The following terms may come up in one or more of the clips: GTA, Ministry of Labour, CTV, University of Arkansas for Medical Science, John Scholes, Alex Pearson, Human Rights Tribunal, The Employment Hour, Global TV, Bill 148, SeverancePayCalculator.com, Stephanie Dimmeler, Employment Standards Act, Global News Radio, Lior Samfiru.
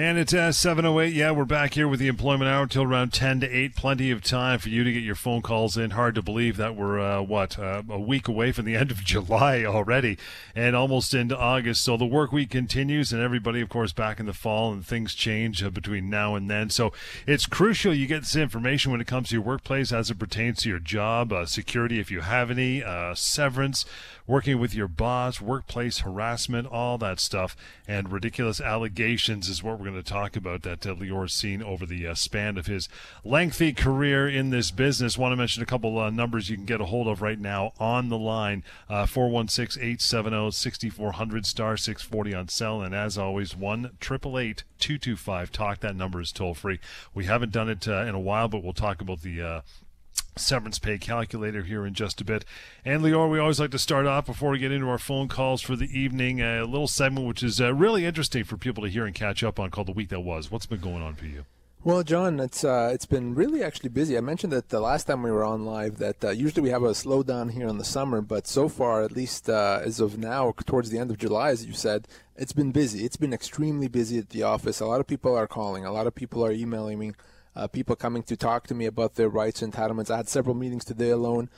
And it's 7:08. Yeah, we're back here with the Employment Hour till around 10 to 8. Plenty of time for you to get your phone calls in. Hard to believe that we're, a week away from the end of July already and almost into August. So the work week continues and everybody, of course, back in the fall, and things change between now and then. So it's crucial you get this information when it comes to your workplace as it pertains to your job, security if you have any, severance, working with your boss, workplace harassment, all that stuff, and ridiculous allegations is what we're going to talk about that Lior's seen over the span of his lengthy career in this business. Want to mention a couple numbers you can get a hold of right now on the line, 416-870-6400, star 640 on cell, and as always, 1-888-225-TALK. That number is toll-free. We haven't done it in a while, but we'll talk about the severance pay calculator here in just a bit. And Lior, we always like to start off before we get into our phone calls for the evening, a little segment which is really interesting for people to hear and catch up on, called The Week That Was. What's been going on for you? Well, John, it's been really actually busy. I mentioned that the last time we were on live that usually we have a slowdown here in the summer, but so far, at least as of now, towards the end of July, as you said, it's been busy. It's been extremely busy at the office. A lot of people are calling. A lot of people are emailing me. People coming to talk to me about their rights and entitlements. I had several meetings today alone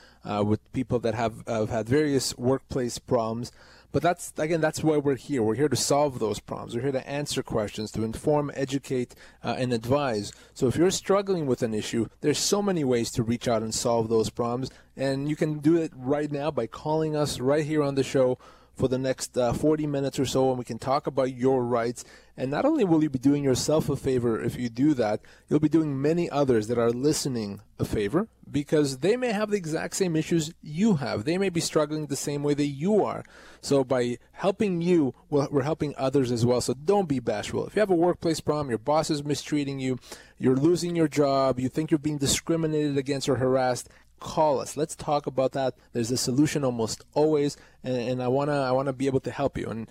with people that have had various workplace problems. But that's, again, that's why we're here. We're here to solve those problems. We're here to answer questions, to inform, educate, and advise. So if you're struggling with an issue, there's so many ways to reach out and solve those problems. And you can do it right now by calling us right here on the show for the next 40 minutes or so, and we can talk about your rights. And not only will you be doing yourself a favor if you do that, you'll be doing many others that are listening a favor, because they may have the exact same issues you have. They may be struggling the same way that you are. So by helping you, we're helping others as well. So don't be bashful. If you have a workplace problem, your boss is mistreating you, you're losing your job, you think you're being discriminated against or harassed, call us. Let's talk about that. There's a solution almost always, and I wanna be able to help you. And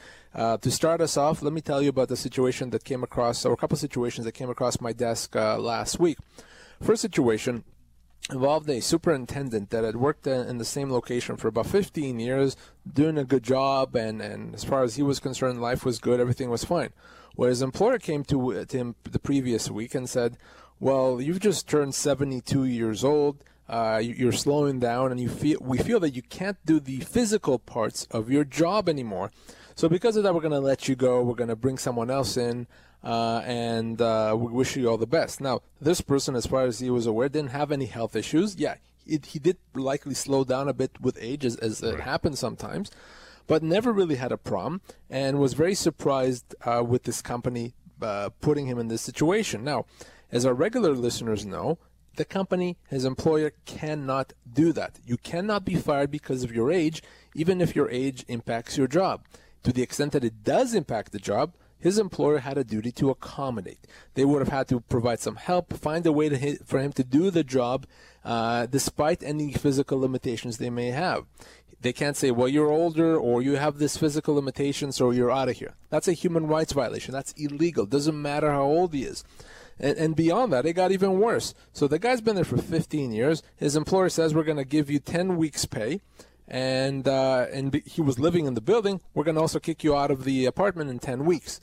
to start us off, let me tell you about the situation that came across, or a couple of situations that came across my desk last week. First situation involved a superintendent that had worked in the same location for about 15 years, doing a good job, and as far as he was concerned, life was good, everything was fine. Well, his employer came to him the previous week and said, "Well, you've just turned 72 years old. You're slowing down, and we feel that you can't do the physical parts of your job anymore. So because of that, we're going to let you go. We're going to bring someone else in, and we wish you all the best." Now, this person, as far as he was aware, didn't have any health issues. Yeah, he did likely slow down a bit with age, as it happens sometimes, but never really had a problem, and was very surprised with this company putting him in this situation. Now, as our regular listeners know, the company, his employer, cannot do that. You cannot be fired because of your age, even if your age impacts your job. To the extent that it does impact the job, his employer had a duty to accommodate. They would have had to provide some help, find a way for him to do the job despite any physical limitations they may have. They can't say, "Well, you're older, or you have this physical limitation, so you're out of here." That's a human rights violation. That's illegal. Doesn't matter how old he is. And beyond that, it got even worse. So the guy's been there for 15 years. His employer says, "We're going to give you 10 weeks' pay," and he was living in the building. "We're going to also kick you out of the apartment in 10 weeks.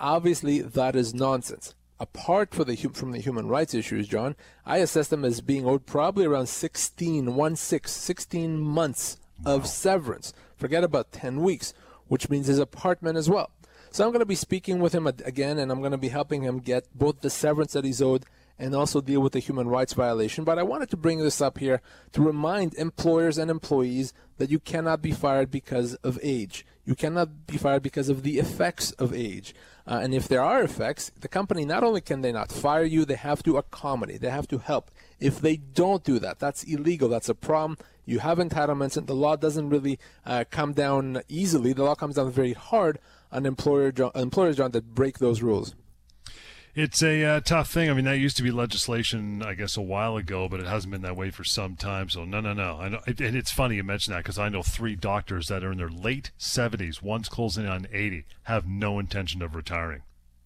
Obviously, that is nonsense. Apart from the human rights issues, John, I assess them as being owed probably around 16 months of severance. Forget about 10 weeks, which means his apartment as well. So I'm going to be speaking with him again, and I'm going to be helping him get both the severance that he's owed and also deal with the human rights violation. But I wanted to bring this up here to remind employers and employees that you cannot be fired because of age. You cannot be fired because of the effects of age. And if there are effects, the company, not only can they not fire you, they have to accommodate. They have to help. If they don't do that, that's illegal. That's a problem. You have entitlements, and the law doesn't really come down easily. The law comes down very hard on employers, John, that break those rules. It's a tough thing. I mean, that used to be legislation, I guess, a while ago, but it hasn't been that way for some time. So no. I know, and it's funny you mention that, because I know three doctors that are in their late 70s, one's closing on 80, have no intention of retiring.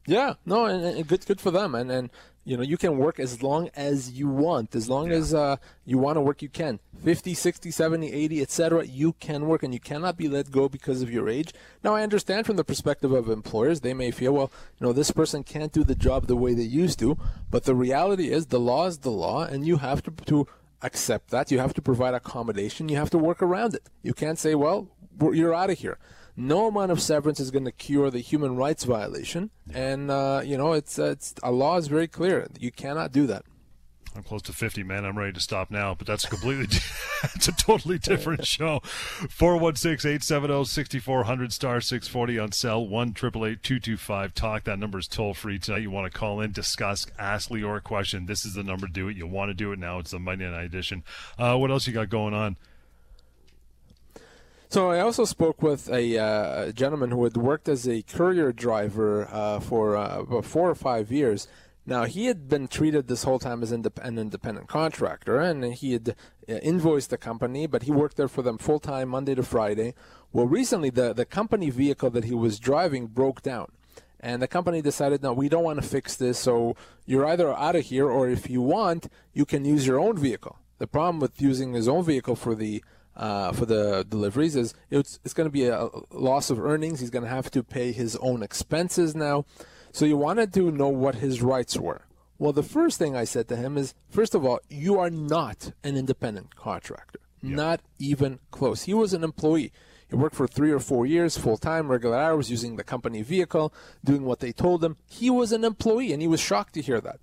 Yeah, no, and good for them. And you know, you can work as long as you want. As long as you want to work, you can. 50, 60, 70, 80, etc. You can work, and you cannot be let go because of your age. Now, I understand from the perspective of employers, they may feel, well, you know, this person can't do the job the way they used to. But the reality is the law, and you have to accept that. You have to provide accommodation. You have to work around it. You can't say, well, you're out of here. No amount of severance is going to cure the human rights violation, and you know, it's a law is very clear. You cannot do that. I'm close to 50, man. I'm ready to stop now, but that's completely it's a totally different show. 416-870-6400 *640 on cell 1-888-225-TALK. That number is toll free tonight. You want to call in, discuss, ask Lior a question. This is the number to do it. You want to do it now. It's the Monday night edition. What else you got going on? So I also spoke with a gentleman who had worked as a courier driver for about 4 or 5 years. Now, he had been treated this whole time as an independent contractor, and he had invoiced the company, but he worked there for them full-time, Monday to Friday. Well, recently, the company vehicle that he was driving broke down, and the company decided, no, we don't want to fix this, so you're either out of here, or if you want, you can use your own vehicle. The problem with using his own vehicle for the deliveries is it's going to be a loss of earnings. He's going to have to pay his own expenses now. So you wanted to know what his rights were. Well, the first thing I said to him is, first of all, you are not an independent contractor, not even close. He was an employee. He worked for 3 or 4 years, full-time, regular hours, using the company vehicle, doing what they told him. He was an employee, and he was shocked to hear that.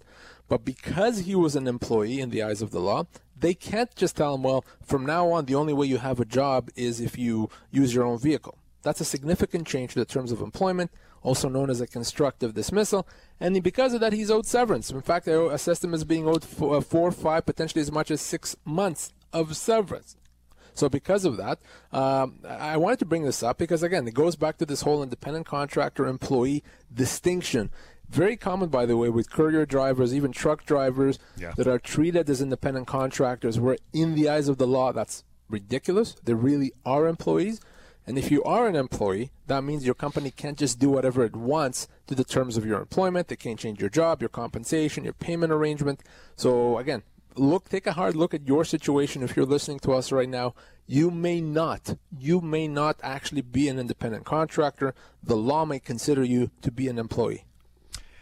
But because he was an employee in the eyes of the law, they can't just tell him, well, from now on, the only way you have a job is if you use your own vehicle. That's a significant change to the terms of employment, also known as a constructive dismissal. And because of that, he's owed severance. In fact, I assessed him as being owed 4 or 5, potentially as much as 6 months of severance. So because of that, I wanted to bring this up because, again, it goes back to this whole independent contractor employee distinction. Very common, by the way, with courier drivers, even truck drivers that are treated as independent contractors, where in the eyes of the law, that's ridiculous. They really are employees. And if you are an employee, that means your company can't just do whatever it wants to the terms of your employment. They can't change your job, your compensation, your payment arrangement. So, again, take a hard look at your situation. If you're listening to us right now, you may not actually be an independent contractor. The law may consider you to be an employee.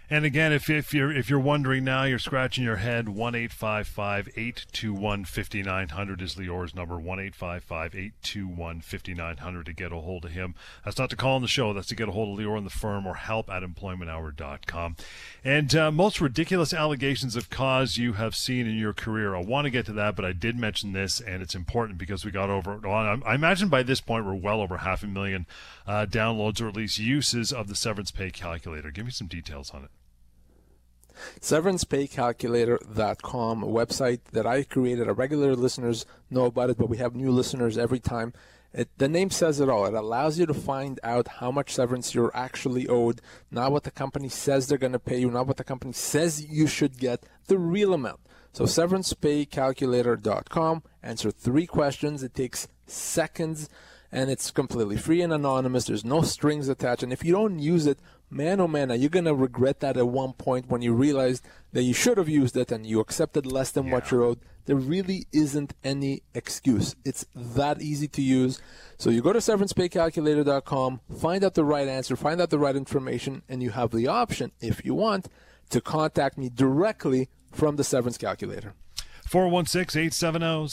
And again, if you're wondering now, you're scratching your head, 1-855-821-5900 is Lior's number, 1-855-821-5900 to get a hold of him. That's not to call on the show. That's to get a hold of Lior and the firm, or help@employmenthour.com. And most ridiculous allegations of cause you have seen in your career. I want to get to that, but I did mention this, and it's important because we got over – I imagine by this point we're well over 500,000 downloads, or at least uses, of the severance pay calculator. Give me some details on it. SeverancePayCalculator.com, a website that I created. Our regular listeners know about it, but we have new listeners every time. The name says it all. It allows you to find out how much severance you're actually owed, not what the company says they're going to pay you, not what the company says you should get, the real amount. So SeverancePayCalculator.com. Answer 3 questions. It takes seconds, and it's completely free and anonymous. There's no strings attached, and if you don't use it, man, oh man, are you going to regret that at one point when you realized that you should have used it and you accepted less than what you're owed? There really isn't any excuse. It's that easy to use. So you go to severancepaycalculator.com, find out the right answer, find out the right information, and you have the option, if you want, to contact me directly from the severance calculator. 416-870-6400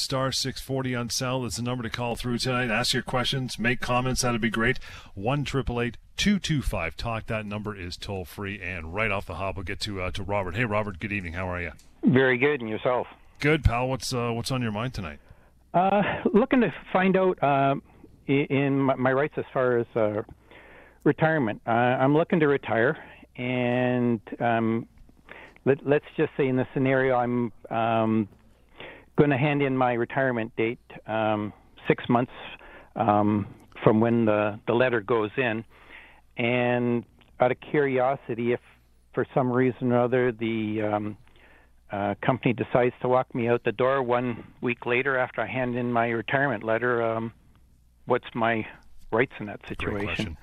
*640 on cell. That's the number to call through tonight. Ask your questions, make comments. That'd be great. 1-888-225-TALK. That number is toll free. And right off the hop, we'll get to Robert. Hey, Robert. Good evening. How are you? Very good, and yourself? Good, pal. What's on your mind tonight? Looking to find out in my rights as far as retirement. I'm looking to retire, and let's just say in the scenario I'm going to hand in my retirement date 6 months from when the letter goes in. And out of curiosity, if for some reason or other the company decides to walk me out the door 1 week later after I hand in my retirement letter, what's my rights in that situation?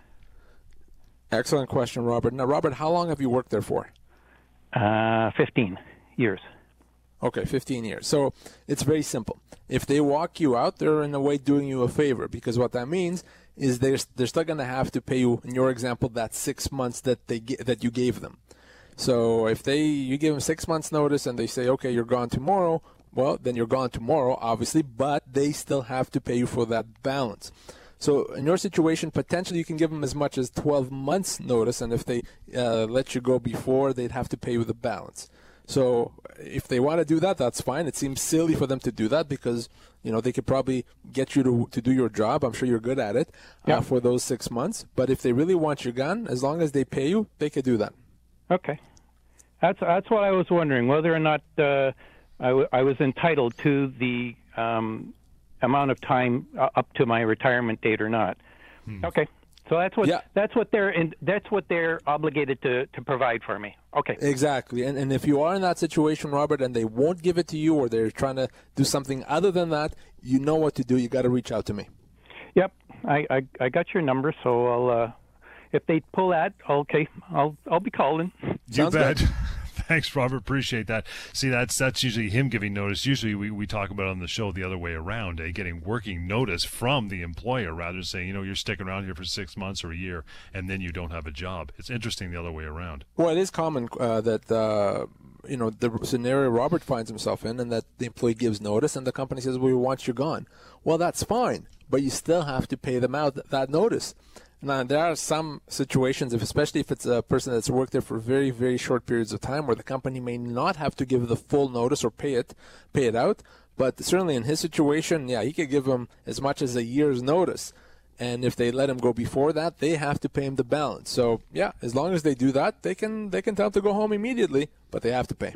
Excellent question, Robert. Now, Robert, how long have you worked there for? 15 years. Okay, 15 years. So it's very simple. If they walk you out, they're in a way doing you a favor, because what that means is they're still going to have to pay you, in your example, that 6 months that you gave them. So if you give them 6 months notice and they say, okay, you're gone tomorrow, well, then you're gone tomorrow, obviously, but they still have to pay you for that balance. So in your situation, potentially you can give them as much as 12 months notice, and if they let you go before, they'd have to pay you the balance. So if they want to do that, that's fine. It seems silly for them to do that because, you know, they could probably get you to do your job. I'm sure you're good at it for those 6 months. But if they really want you gone, as long as they pay you, they could do that. Okay. That's what I was wondering, whether or not I was entitled to the amount of time up to my retirement date or not. Okay. So that's what they're obligated to provide for me. Okay. Exactly. And if you are in that situation, Robert, and they won't give it to you, or they're trying to do something other than that, you know what to do. You got to reach out to me. Yep. I got your number, so I'll if they pull that, okay, I'll be calling. You bet. Thanks, Robert. Appreciate that. See, that's usually him giving notice. Usually we talk about on the show the other way around, getting working notice from the employer rather than saying, you know, you're sticking around here for 6 months or a year and then you don't have a job. It's interesting the other way around. Well, it is common that the scenario Robert finds himself in, and that the employee gives notice and the company says, well, we want you gone. Well, that's fine, but you still have to pay them out that notice. Now, there are some situations, especially if it's a person that's worked there for very, very short periods of time, where the company may not have to give the full notice or pay it out. But certainly in his situation, yeah, he could give them as much as a year's notice. And if they let him go before that, they have to pay him the balance. So, yeah, as long as they do that, they can tell him to go home immediately, but they have to pay.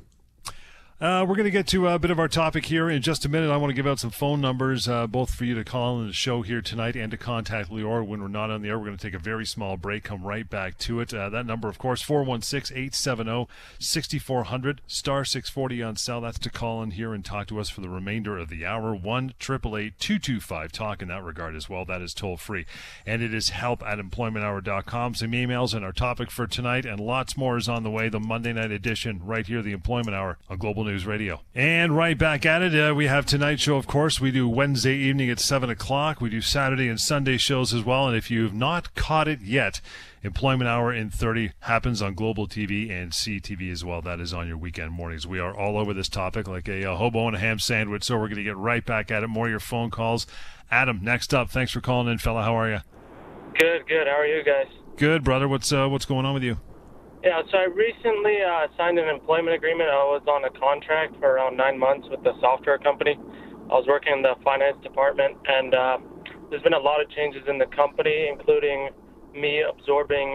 We're going to get to a bit of our topic here in just a minute. I want to give out some phone numbers, both for you to call in the show here tonight and to contact Lior when we're not on the air. We're going to take a very small break, come right back to it. That number, of course, 416-870-6400, star 640 on cell. That's to call in here and talk to us for the remainder of the hour. 1-888-225-TALK in that regard as well. That is toll-free. And it is help@employmenthour.com. Some emails and our topic for tonight and lots more is on the way. The Monday night edition right here, The Employment Hour on Global News Radio. And right back at it. We have tonight's show, of course. We do Wednesday evening at 7 o'clock. We do Saturday and Sunday shows as well. And if you've not caught it yet, Employment Hour in 30 happens on Global TV and CTV as well. That is on your weekend mornings. We are all over this topic like a hobo and a ham sandwich. So we're going to get right back at it. More of your phone calls. Adam, next up. Thanks for calling in, fella. How are you? Good. How are you guys? Good, brother. What's going on with you? Yeah, so I recently signed an employment agreement. I was on a contract for around 9 months with a software company. I was working in the finance department, and there's been a lot of changes in the company, including me absorbing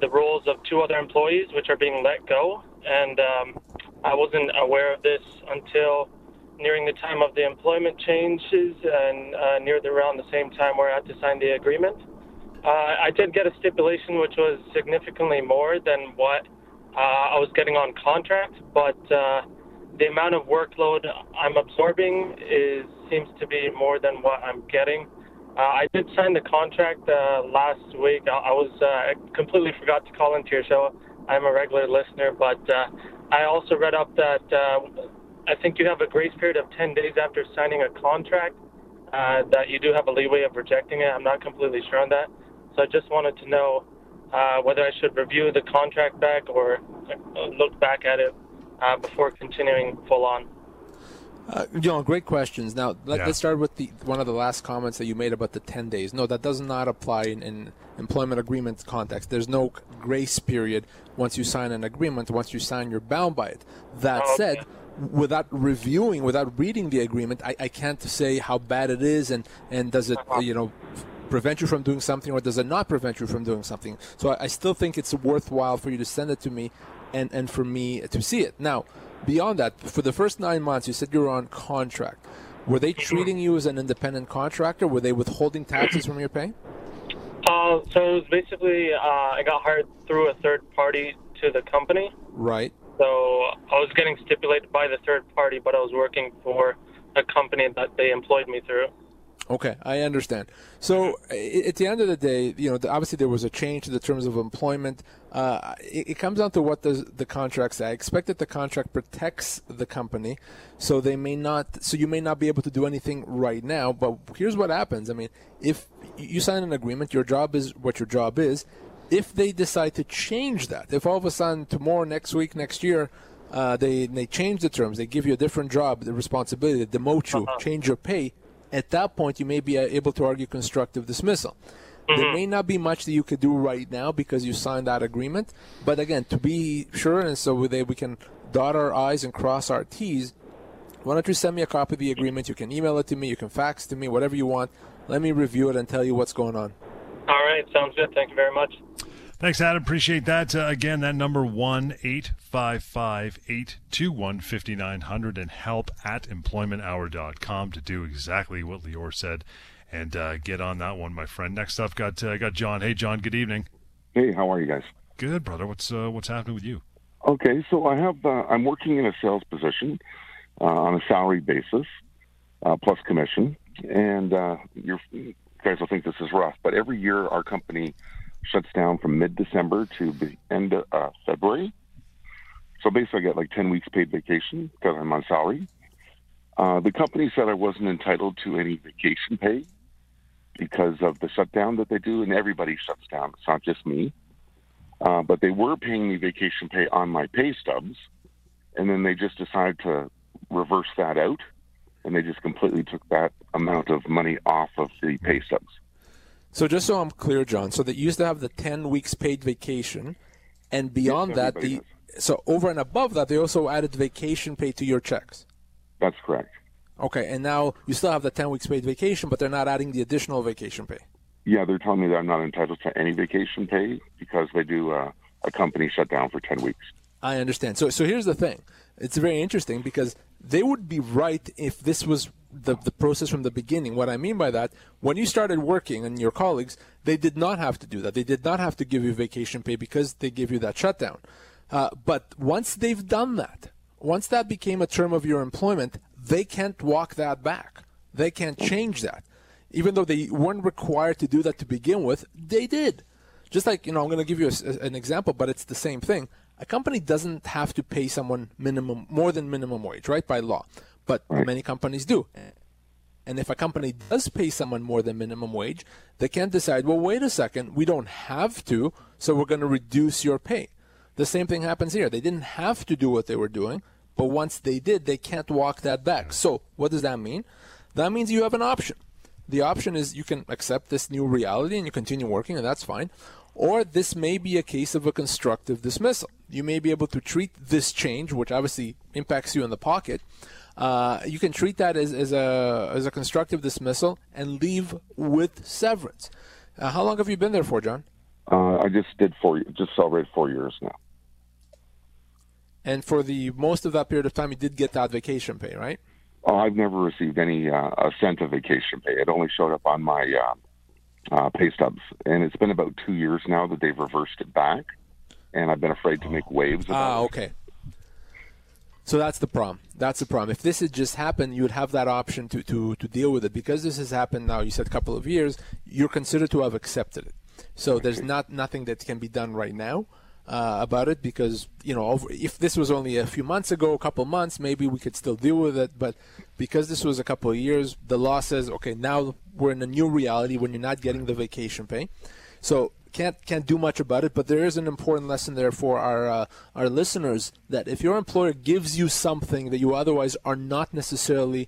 the roles of two other employees, which are being let go. And I wasn't aware of this until nearing the time of the employment changes and around the same time where I had to sign the agreement. I did get a stipulation which was significantly more than what I was getting on contract, but the amount of workload I'm absorbing seems to be more than what I'm getting. I did sign the contract last week. I completely forgot to call into your show. I'm a regular listener, but I also read up that I think you have a grace period of 10 days after signing a contract, that you do have a leeway of rejecting it. I'm not completely sure on that. So I just wanted to know whether I should review the contract back or look back at it before continuing full on. Great questions. Now, let's start with one of the last comments that you made about the 10 days. No, that does not apply in employment agreement context. There's no grace period once you sign an agreement. Once you sign, you're bound by it. That said, without reviewing, without reading the agreement, I can't say how bad it is and does it, prevent you from doing something, or does it not prevent you from doing something? So I still think it's worthwhile for you to send it to me and for me to see it. Now, beyond that, for the first 9 months, you said you were on contract. Were they treating you as an independent contractor? Were they withholding taxes from your pay? So it was basically I got hired through a third party to the company. Right. So I was getting stipulated by the third party, but I was working for a company that they employed me through. Okay, I understand. So at the end of the day, you know, obviously there was a change to the terms of employment. It comes down to what the contract says. I expect that the contract protects the company, so they may not. So you may not be able to do anything right now. But here's what happens. I mean, if you sign an agreement, your job is what your job is. If they decide to change that, if all of a sudden tomorrow, next week, next year, they change the terms, they give you a different job, the responsibility, they demote you, change your pay. At that point, you may be able to argue constructive dismissal. There may not be much that you could do right now because you signed that agreement. But again, to be sure, and so we can dot our I's and cross our T's, why don't you send me a copy of the agreement? You can email it to me. You can fax to me, whatever you want. Let me review it and tell you what's going on. All right. Sounds good. Thank you very much. Thanks, Adam. Appreciate that. Again, that number 1-855-821-5900 and help at employmenthour.com to do exactly what Lior said and get on that one, my friend. Next up, got John. Hey, John, good evening. Hey, how are you guys? Good, brother. What's happening with you? Okay, so I'm working in a sales position on a salary basis plus commission, and you guys will think this is rough, but every year our company shuts down from mid-December to the end of February. So basically I get like 10 weeks paid vacation because I'm on salary. The company said I wasn't entitled to any vacation pay because of the shutdown that they do, and everybody shuts down. It's not just me. But they were paying me vacation pay on my pay stubs, and then they just decided to reverse that out, and they just completely took that amount of money off of the pay stubs. So just so I'm clear, John, so they used to have the 10 weeks paid vacation, and beyond that, so over and above that, they also added vacation pay to your checks. That's correct. Okay, and now you still have the 10 weeks paid vacation, but they're not adding the additional vacation pay. Yeah, they're telling me that I'm not entitled to any vacation pay because they do a company shutdown for 10 weeks. I understand. So here's the thing. It's very interesting because they would be right if this was the process from the beginning. What I mean by that, when you started working and your colleagues, they did not have to do that. They did not have to give you vacation pay because they give you that shutdown. But once they've done that, once that became a term of your employment, they can't walk that back. They can't change that. Even though they weren't required to do that to begin with, they did. Just like, you know, I'm going to give you an example, but it's the same thing. A company doesn't have to pay someone more than minimum wage, right, by law. But many companies do. And if a company does pay someone more than minimum wage, they can't decide, well, wait a second, we don't have to, so we're going to reduce your pay. The same thing happens here. They didn't have to do what they were doing, but once they did, they can't walk that back. So what does that mean? That means you have an option. The option is you can accept this new reality and you continue working, and that's fine. Or this may be a case of a constructive dismissal. You may be able to treat this change, which obviously impacts you in the pocket, you can treat that as a constructive dismissal and leave with severance. How long have you been there for, John? I just celebrated 4 years now. And for the most of that period of time, you did get that vacation pay, right? Oh, I've never received any a cent of vacation pay. It only showed up on my pay stubs, and it's been about 2 years now that they've reversed it back, and I've been afraid to make waves about it. Okay. So that's the problem. That's the problem. If this had just happened, you would have that option to deal with it. Because this has happened now, you said a couple of years, you're considered to have accepted it. So there's nothing that can be done right now about it because, you know, if this was only a few months ago, a couple months, maybe we could still deal with it. But because this was a couple of years, the law says, okay, now we're in a new reality when you're not getting the vacation pay. So can't do much about it, but there is an important lesson there for our listeners that if your employer gives you something that you otherwise are not necessarily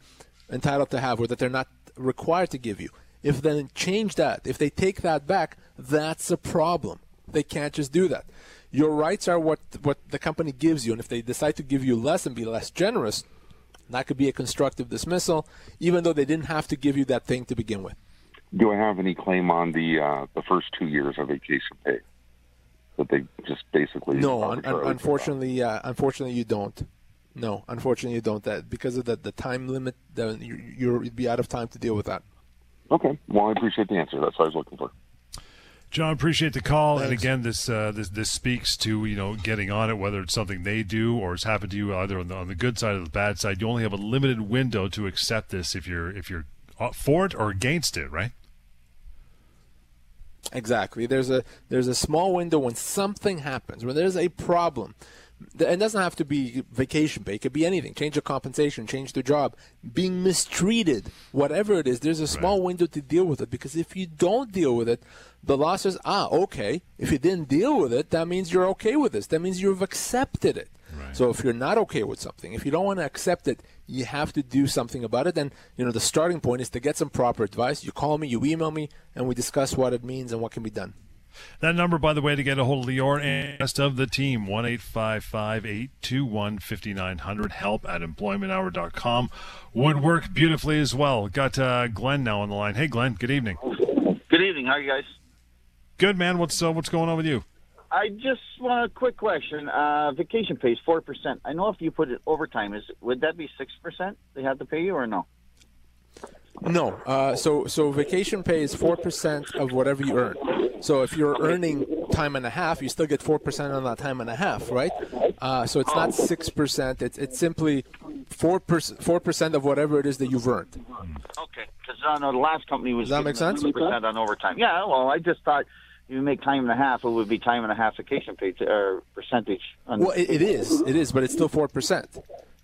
entitled to have or that they're not required to give you, if they change that, if they take that back, that's a problem. They can't just do that. Your rights are what the company gives you, and if they decide to give you less and be less generous, that could be a constructive dismissal, even though they didn't have to give you that thing to begin with. Do I have any claim on the first 2 years of vacation pay that they just basically? No, unfortunately, you don't. No, unfortunately, you don't. That because of the time limit, you'd be out of time to deal with that. Okay. Well, I appreciate the answer. That's what I was looking for. John, appreciate the call. Thanks. And again, this speaks to, you know, getting on it, whether it's something they do or has happened to you, either on the good side or the bad side. You only have a limited window to accept this if you're for it or against it, right? Exactly. There's a small window when something happens, when there's a problem. It doesn't have to be vacation pay. It could be anything. Change of compensation, change the job, being mistreated, whatever it is. There's a small window to deal with it, because if you don't deal with it, the law says, okay, if you didn't deal with it, that means you're okay with this. That means you've accepted it. Right. So if you're not okay with something, if you don't want to accept it, you have to do something about it. And, you know, the starting point is to get some proper advice. You call me, you email me, and we discuss what it means and what can be done. That number, by the way, to get a hold of Lior and the rest of the team, 1-855-821-5900, help@employmenthour.com, would work beautifully as well. Got Glenn now on the line. Hey, Glenn, good evening. Good evening. How are you guys? Good, man. What's going on with you? I just want a quick question. Vacation pay is 4%. I know if you put it overtime, would that be 6% they have to pay you or no? No. So vacation pay is 4% of whatever you earn. So if you're earning time and a half, you still get 4% on that time and a half, right? So it's not 6%. It's simply 4% of whatever it is that you've earned. Okay. Because I know the last company was giving 6% on overtime. Yeah, well, I just thought you make time and a half, it would be time and a half vacation pay or percentage. Well, it is, but it's still 4%.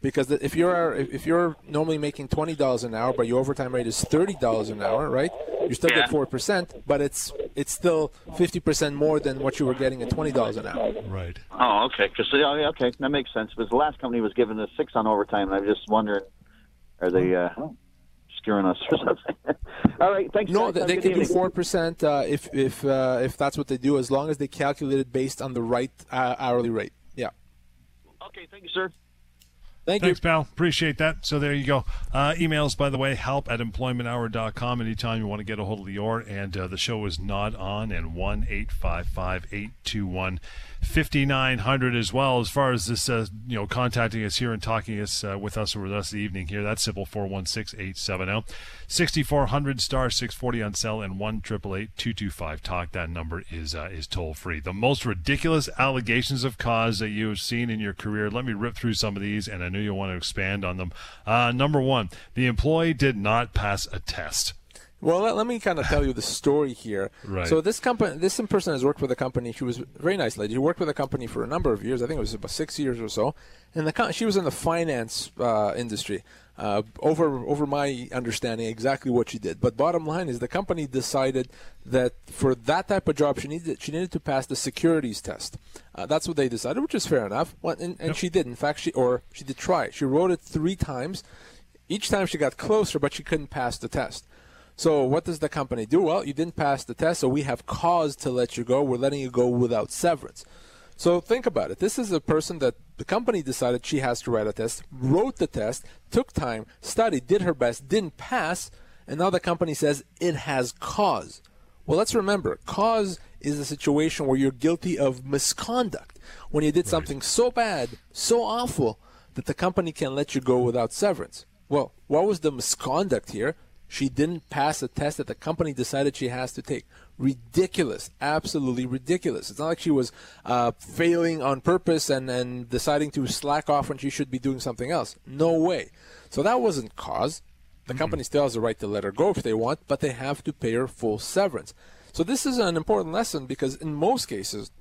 Because if you're normally making $20 an hour, but your overtime rate is $30 an hour, right? You still get 4%, but it's still 50% more than what you were getting at $20 an hour. Right. Oh, okay. Okay, that makes sense. Because the last company was giving us 6% on overtime, and I'm just wondering, are they skewering us or something? All right, thanks. No, they can do 4% if that's what they do, as long as they calculate it based on the right hourly rate. Yeah. Okay. Thank you, sir. Thanks, pal. Appreciate that. So there you go. Emails, by the way, help@employmenthour.com. Anytime you want to get a hold of Lior, and the show is Nod On, and 1-855-821-5900 as well. As far as this, contacting us here and talking with us the evening here, that's simple, 416-870-6400 *640 on cell, and 1-888-225-TALK. That number is toll free. The most ridiculous allegations of cause that you have seen in your career. Let me rip through some of these, and I know you'll want to expand on them. Number one, the employee did not pass a test. Well, let me kind of tell you the story here. Right. So this person has worked with a company. She was a very nice lady. She worked with a company for a number of years. I think it was about 6 years or so. And she was in the finance industry. Over my understanding, exactly what she did. But bottom line is the company decided that for that type of job, she needed to pass the securities test. That's what they decided, which is fair enough. And she did. In fact, she did try. She wrote it 3 times. Each time she got closer, but she couldn't pass the test. So what does the company do? Well, you didn't pass the test, so we have cause to let you go. We're letting you go without severance. So think about it. This is a person that the company decided she has to write a test, wrote the test, took time, studied, did her best, didn't pass, and now the company says it has cause. Well, let's remember, cause is a situation where you're guilty of misconduct, when you did something so bad, so awful, that the company can let you go without severance. Well, what was the misconduct here? She didn't pass a test that the company decided she has to take. Ridiculous. Absolutely ridiculous. It's not like she was failing on purpose and deciding to slack off when she should be doing something else. No way. So that wasn't cause. The company still has the right to let her go if they want, but they have to pay her full severance. So this is an important lesson, because in most cases,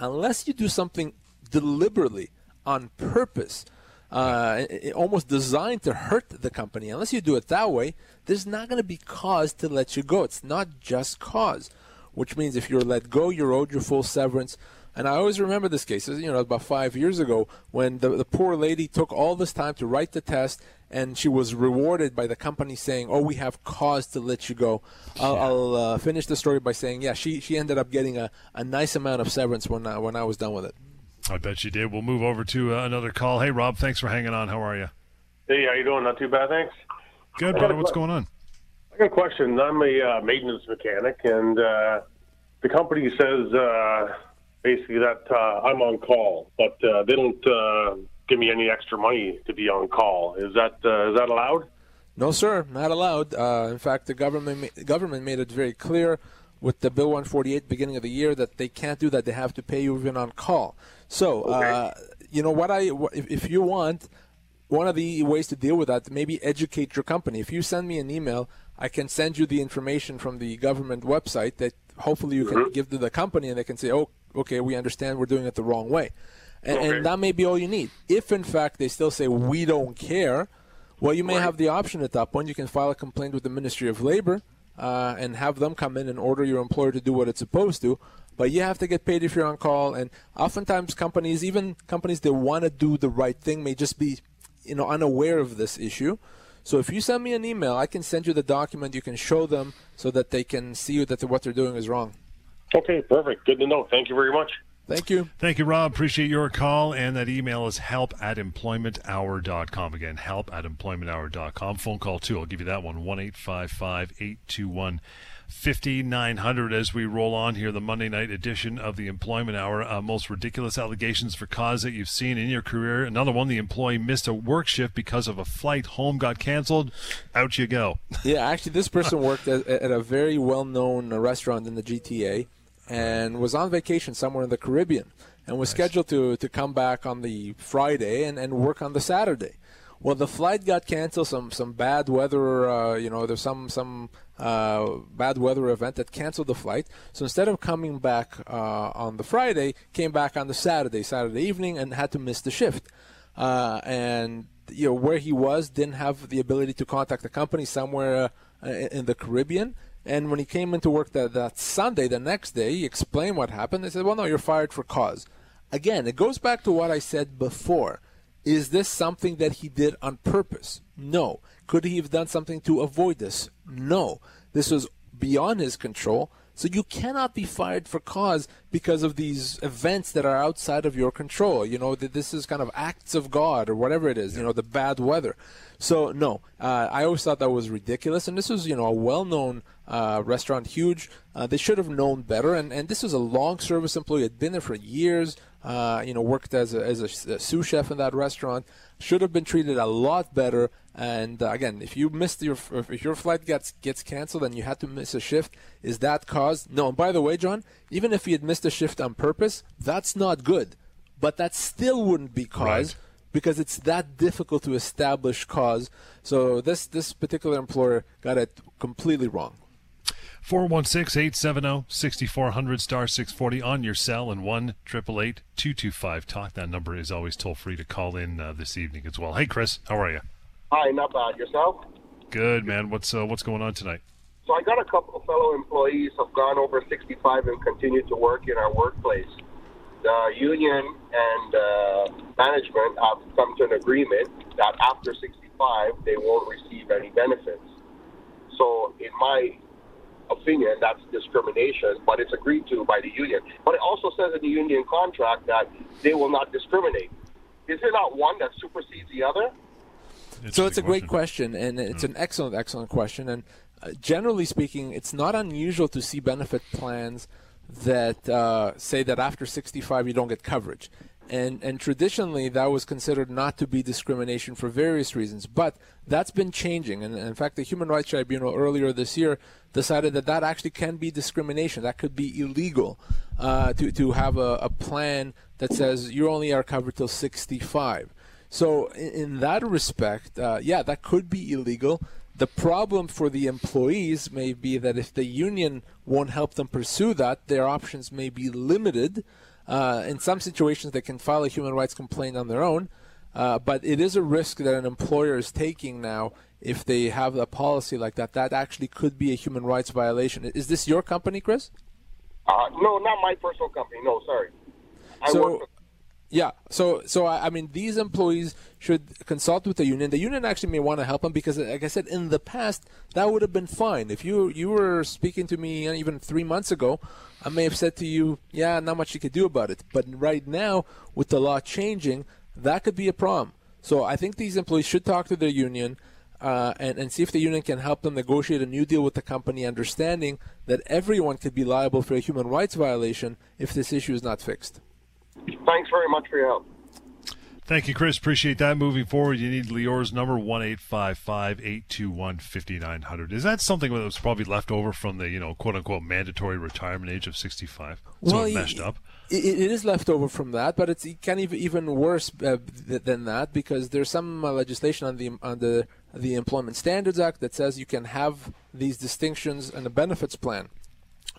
unless you do something deliberately, on purpose, almost designed to hurt the company, unless you do it that way, there's not going to be cause to let you go. It's not just cause, which means if you're let go, you're owed your full severance. And I always remember this case, about 5 years ago, when the poor lady took all this time to write the test, and she was rewarded by the company saying, we have cause to let you go. I'll finish the story by saying, she ended up getting a nice amount of severance when I was done with it. I bet you did. We'll move over to another call. Hey, Rob, thanks for hanging on. How are you? Hey, how you doing? Not too bad, thanks. Good, brother. What's going on? I got a question. I'm a maintenance mechanic, and the company says basically that I'm on call, but they don't give me any extra money to be on call. Is that allowed? No, sir, not allowed. In fact, the government made it very clear with the Bill 148 beginning of the year that they can't do that. They have to pay you even on call. So, okay. If you want, one of the ways to deal with that, maybe educate your company. If you send me an email, I can send you the information from the government website that hopefully you can give to the company, and they can say, oh, okay, we understand we're doing it the wrong way. And that may be all you need. If, in fact, they still say, we don't care, well, you may have the option at that point. You can file a complaint with the Ministry of Labour and have them come in and order your employer to do what it's supposed to. But you have to get paid if you're on call. And oftentimes companies, even companies that want to do the right thing, may just be, you know, unaware of this issue. So if you send me an email, I can send you the document. You can show them so that they can see that what they're doing is wrong. Okay, perfect. Good to know. Thank you very much. Thank you. Thank you, Rob. Appreciate your call. And that email is help@employmenthour.com. Again, help@employmenthour.com. Phone call, too. I'll give you that one, 1-855-821-5900. As we roll on here, the Monday night edition of the Employment Hour, most ridiculous allegations for cause that you've seen in your career. Another one, the employee missed a work shift because of a flight home, got canceled. Out you go. Yeah, actually, this person worked at a very well-known restaurant in the GTA. And was on vacation somewhere in the Caribbean and was scheduled to come back on the Friday and work on the Saturday. Well, the flight got canceled. Some bad weather, there's some bad weather event that canceled the flight. So instead of coming back on the Friday, came back on the Saturday evening, and had to miss the shift. And you know where he was didn't have the ability to contact the company somewhere in the Caribbean. And when he came into work that Sunday, the next day, he explained what happened. They said, well, no, you're fired for cause. Again, it goes back to what I said before. Is this something that he did on purpose? No. Could he have done something to avoid this? No. This was beyond his control. So you cannot be fired for cause because of these events that are outside of your control. You know, this is kind of acts of God or whatever it is, you know, the bad weather. So, no, I always thought that was ridiculous. And this was, you know, a well-known restaurant, huge. They should have known better. And this was a long-service employee, had been there for years, worked as a sous chef in that restaurant, should have been treated a lot better. And again, if you missed if your flight gets canceled and you had to miss a shift, is that cause? No. And by the way, John, even if he had missed a shift on purpose, that's not good. But that still wouldn't be cause because it's that difficult to establish cause. So this particular employer got it completely wrong. 416-870-6400 *640 on your cell and 1-888-225-TALK. That number is always toll free to call in this evening as well. Hey, Chris, how are you? Hi, not bad. Yourself? Good, man. What's going on tonight? So I got a couple of fellow employees who've gone over 65 and continue to work in our workplace. The union and management have come to an agreement that after 65 they won't receive any benefits. So in my opinion, that's discrimination, but it's agreed to by the union. But it also says in the union contract that they will not discriminate. Is there not one that supersedes the other? So it's a great question, and it's an excellent question. And generally speaking, it's not unusual to see benefit plans that say that after 65 you don't get coverage. And traditionally that was considered not to be discrimination for various reasons. But that's been changing. And in fact, the Human Rights Tribunal earlier this year decided that actually can be discrimination. That could be illegal to have a plan that says you only are covered till 65. So in that respect, that could be illegal. The problem for the employees may be that if the union won't help them pursue that, their options may be limited. In some situations, they can file a human rights complaint on their own. But it is a risk that an employer is taking now if they have a policy like that. That actually could be a human rights violation. Is this your company, Chris? No, not my personal company. No, sorry. So I mean, these employees should consult with the union. The union actually may want to help them because, like I said, in the past, that would have been fine. If you were speaking to me even 3 months ago, I may have said to you, yeah, not much you could do about it. But right now, with the law changing, that could be a problem. So I think these employees should talk to their union and see if the union can help them negotiate a new deal with the company, understanding that everyone could be liable for a human rights violation if this issue is not fixed. Thanks very much for your help. Thank you, Chris. Appreciate that. Moving forward, you need Lior's number, 1-855-821-5900. Is that something that was probably left over from the, quote-unquote mandatory retirement age of 65? Well, so it meshed up. It is left over from that, but it can even worse than that, because there's some legislation on the Employment Standards Act that says you can have these distinctions in a benefits plan.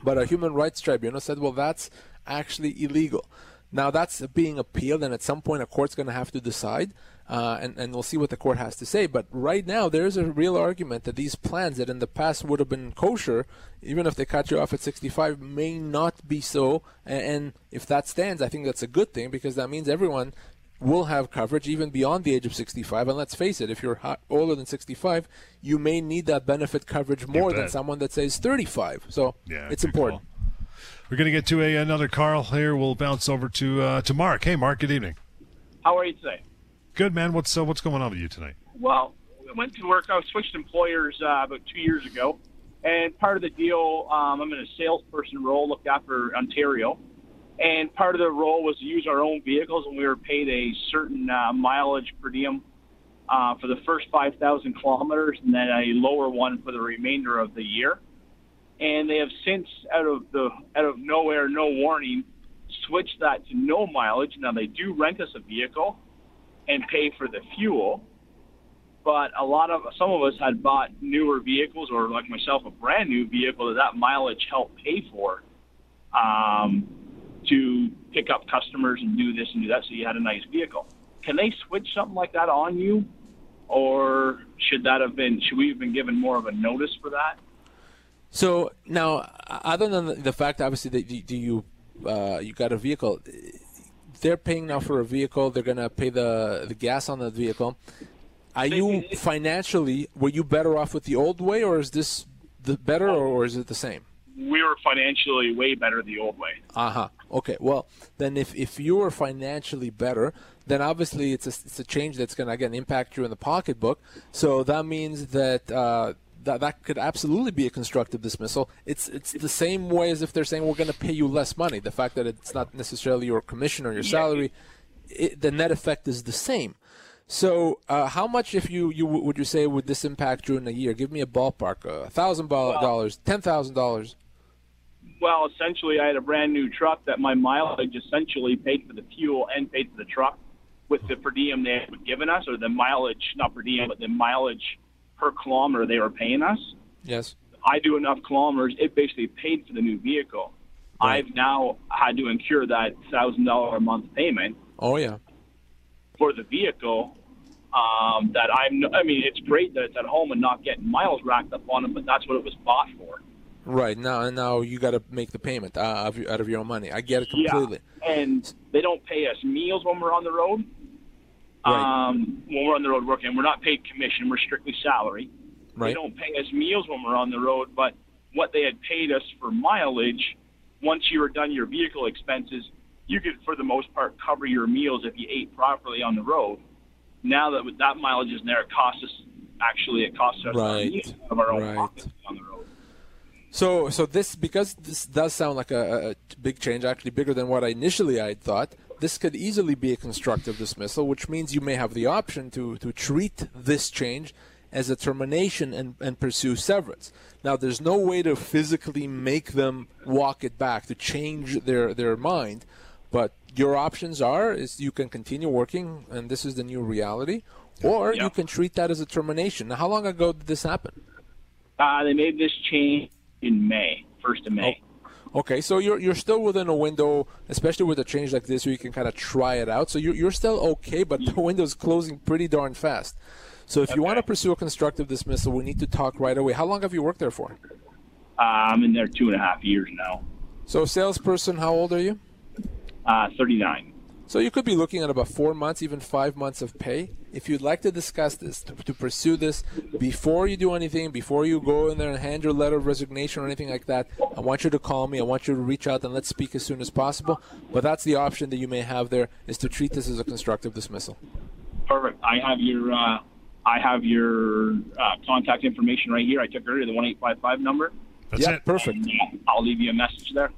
But a Human Rights Tribunal said, well, that's actually illegal. Now that's being appealed, and at some point a court's going to have to decide, and we'll see what the court has to say. But right now there is a real argument that these plans that in the past would have been kosher, even if they cut you off at 65, may not be so. And if that stands, I think that's a good thing, because that means everyone will have coverage even beyond the age of 65. And let's face it, if you're older than 65, you may need that benefit coverage more than someone that says 35. So yeah, it's important. Call. We're going to get to another Carl here. We'll bounce over to Mark. Hey, Mark, good evening. How are you today? Good, man. What's going on with you tonight? Well, I went to work. I switched employers about 2 years ago, and part of the deal, I'm in a salesperson role, looked after Ontario, and part of the role was to use our own vehicles, and we were paid a certain mileage per diem for the first 5,000 kilometers, and then a lower one for the remainder of the year. And they have since, out of nowhere, no warning, switched that to no mileage. Now they do rent us a vehicle and pay for the fuel, but some of us had bought newer vehicles, or like myself, a brand new vehicle that mileage helped pay for, to pick up customers and do this and do that, so you had a nice vehicle. Can they switch something like that on you, or should we have been given more of a notice for that? So now, other than the fact, obviously, that you got a vehicle, they're paying now for a vehicle. They're gonna pay the gas on that vehicle. Were you better off with the old way, or is this the better, or is it the same? We were financially way better the old way. Okay. Well, then if you were financially better, then obviously it's a change that's gonna again impact you in the pocketbook. So that means that. That could absolutely be a constructive dismissal. It's the same way as if they're saying we're going to pay you less money. The fact that it's not necessarily your commission or your salary, the net effect is the same. So how much, if you would you say, would this impact you in a year? Give me a ballpark, $1,000, $10,000. Well, essentially I had a brand new truck that my mileage essentially paid for the fuel and paid for the truck with the per diem they had given us, or the mileage, not per diem, but the mileage per kilometer they were paying us. Yes. I do enough kilometers, it basically paid for the new vehicle. Right. I've now had to incur that $1,000 a month payment. Oh, yeah. For the vehicle that it's great that it's at home and not getting miles racked up on it, but that's what it was bought for. Right. Now you got to make the payment out of your own money. I get it completely. Yeah. And they don't pay us meals when we're on the road. Right. When we're on the road working, we're not paid commission, we're strictly salary. Right. They don't pay us meals when we're on the road, but what they had paid us for mileage, once you were done your vehicle expenses, you could, for the most part, cover your meals if you ate properly on the road. Now that with that mileage is there, it costs us right. Meals of our own pockets on the road. So this, because this does sound like a big change, actually bigger than what I had thought, this could easily be a constructive dismissal, which means you may have the option to treat this change as a termination and pursue severance. Now, there's no way to physically make them walk it back, to change their mind, but your options is you can continue working, and this is the new reality, or you can treat that as a termination. Now, how long ago did this happen? They made this change in May, 1st of May. Oh. Okay, so you're still within a window, especially with a change like this where you can kind of try it out. So you're still okay, but the window's closing pretty darn fast. So if you want to pursue a constructive dismissal, we need to talk right away. How long have you worked there for? I'm in there 2.5 years now. So salesperson, how old are you? 39. So you could be looking at about 4 months, even 5 months of pay. If you'd like to discuss this, to pursue this, before you do anything, before you go in there and hand your letter of resignation or anything like that, I want you to call me. I want you to reach out, and let's speak as soon as possible. But that's the option that you may have there, is to treat this as a constructive dismissal. Perfect. I have your contact information right here. I took earlier the 1855 number. That's it. Perfect. And, I'll leave you a message there.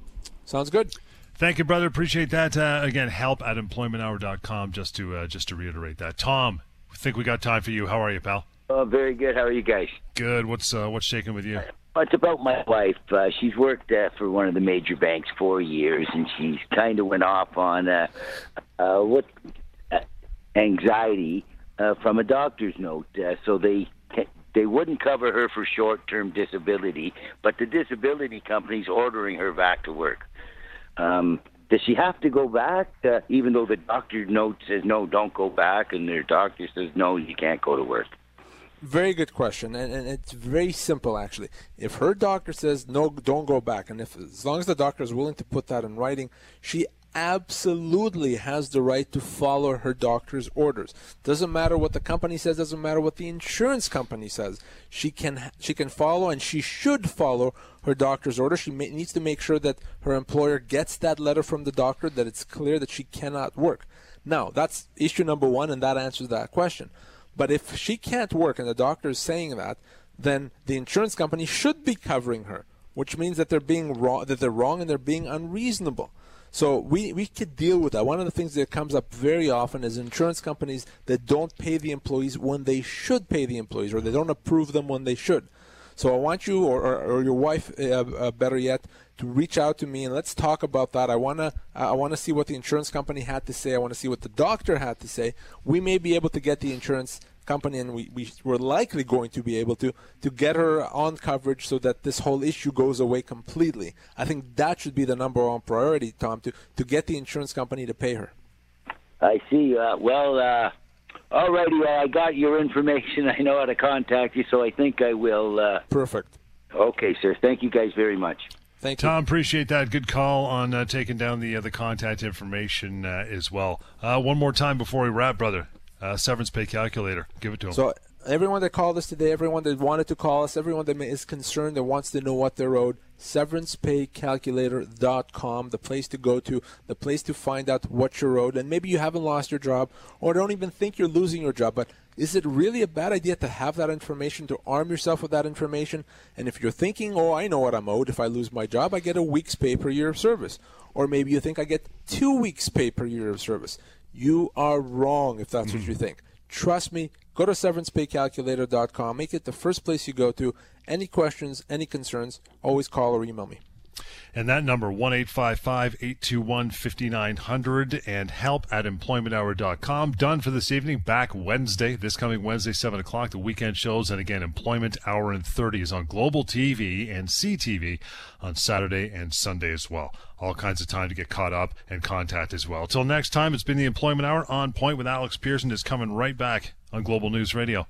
Sounds good. Thank you, brother. Appreciate that. Again, help at employmenthour.com, just to reiterate that. Tom, I think we got time for you. How are you, pal? Very good. How are you guys? Good. What's shaking with you? It's about my wife. She's worked for one of the major banks 4 years, and she kind of went off on anxiety from a doctor's note. So they wouldn't cover her for short-term disability, but the disability company's ordering her back to work. Does she have to go back, even though the doctor's note says, no, don't go back, and their doctor says, no, you can't go to work? Very good question, and it's very simple, actually. If her doctor says, no, don't go back, and as long as the doctor is willing to put that in writing, she absolutely has the right to follow her doctor's orders. Doesn't matter what the company says, doesn't matter what the insurance company says. She can follow, and she should follow her doctor's order. She needs to make sure that her employer gets that letter from the doctor, that it's clear that she cannot work. Now, that's issue number one, and that answers that question. But if she can't work and the doctor is saying that, then the insurance company should be covering her, which means that they're wrong and they're being unreasonable. So we could deal with that. One of the things that comes up very often is insurance companies that don't pay the employees when they should pay the employees, or they don't approve them when they should. So I want you or your wife, better yet, to reach out to me and let's talk about that. I want to see what the insurance company had to say. I want to see what the doctor had to say. We may be able to get the insurance company, and we're likely going to be able to get her on coverage so that this whole issue goes away completely. I think that should be the number one priority, Tom, to get the insurance company to pay her. I see. All righty, I got your information. I know how to contact you, so I think I will. Perfect. Okay, sir. Thank you guys very much. Thank you. Tom, appreciate that. Good call on taking down the contact information as well. One more time before we wrap, brother. Severance pay calculator. Give it to him. So everyone that called us today, everyone that wanted to call us, everyone that is concerned, that wants to know what they're owed, SeverancePayCalculator.com, the place to go to, the place to find out what you're owed. And maybe you haven't lost your job or don't even think you're losing your job, but is it really a bad idea to have that information, to arm yourself with that information? And if you're thinking, oh, I know what I'm owed. If I lose my job, I get a week's pay per year of service. Or maybe you think I get 2 weeks pay per year of service. You are wrong if that's what you think. Trust me, go to SeverancePayCalculator.com. Make it the first place you go to. Any questions, any concerns, always call or email me. And that number, 1-855-821-5900, and help@employmenthour.com. Done for this evening. Back Wednesday, this coming Wednesday, 7 o'clock, the weekend shows. And again, Employment Hour and 30 is on Global TV and CTV on Saturday and Sunday as well. All kinds of time to get caught up and contact as well. Till next time, it's been the Employment Hour on Point with Alex Pearson. It's coming right back on Global News Radio.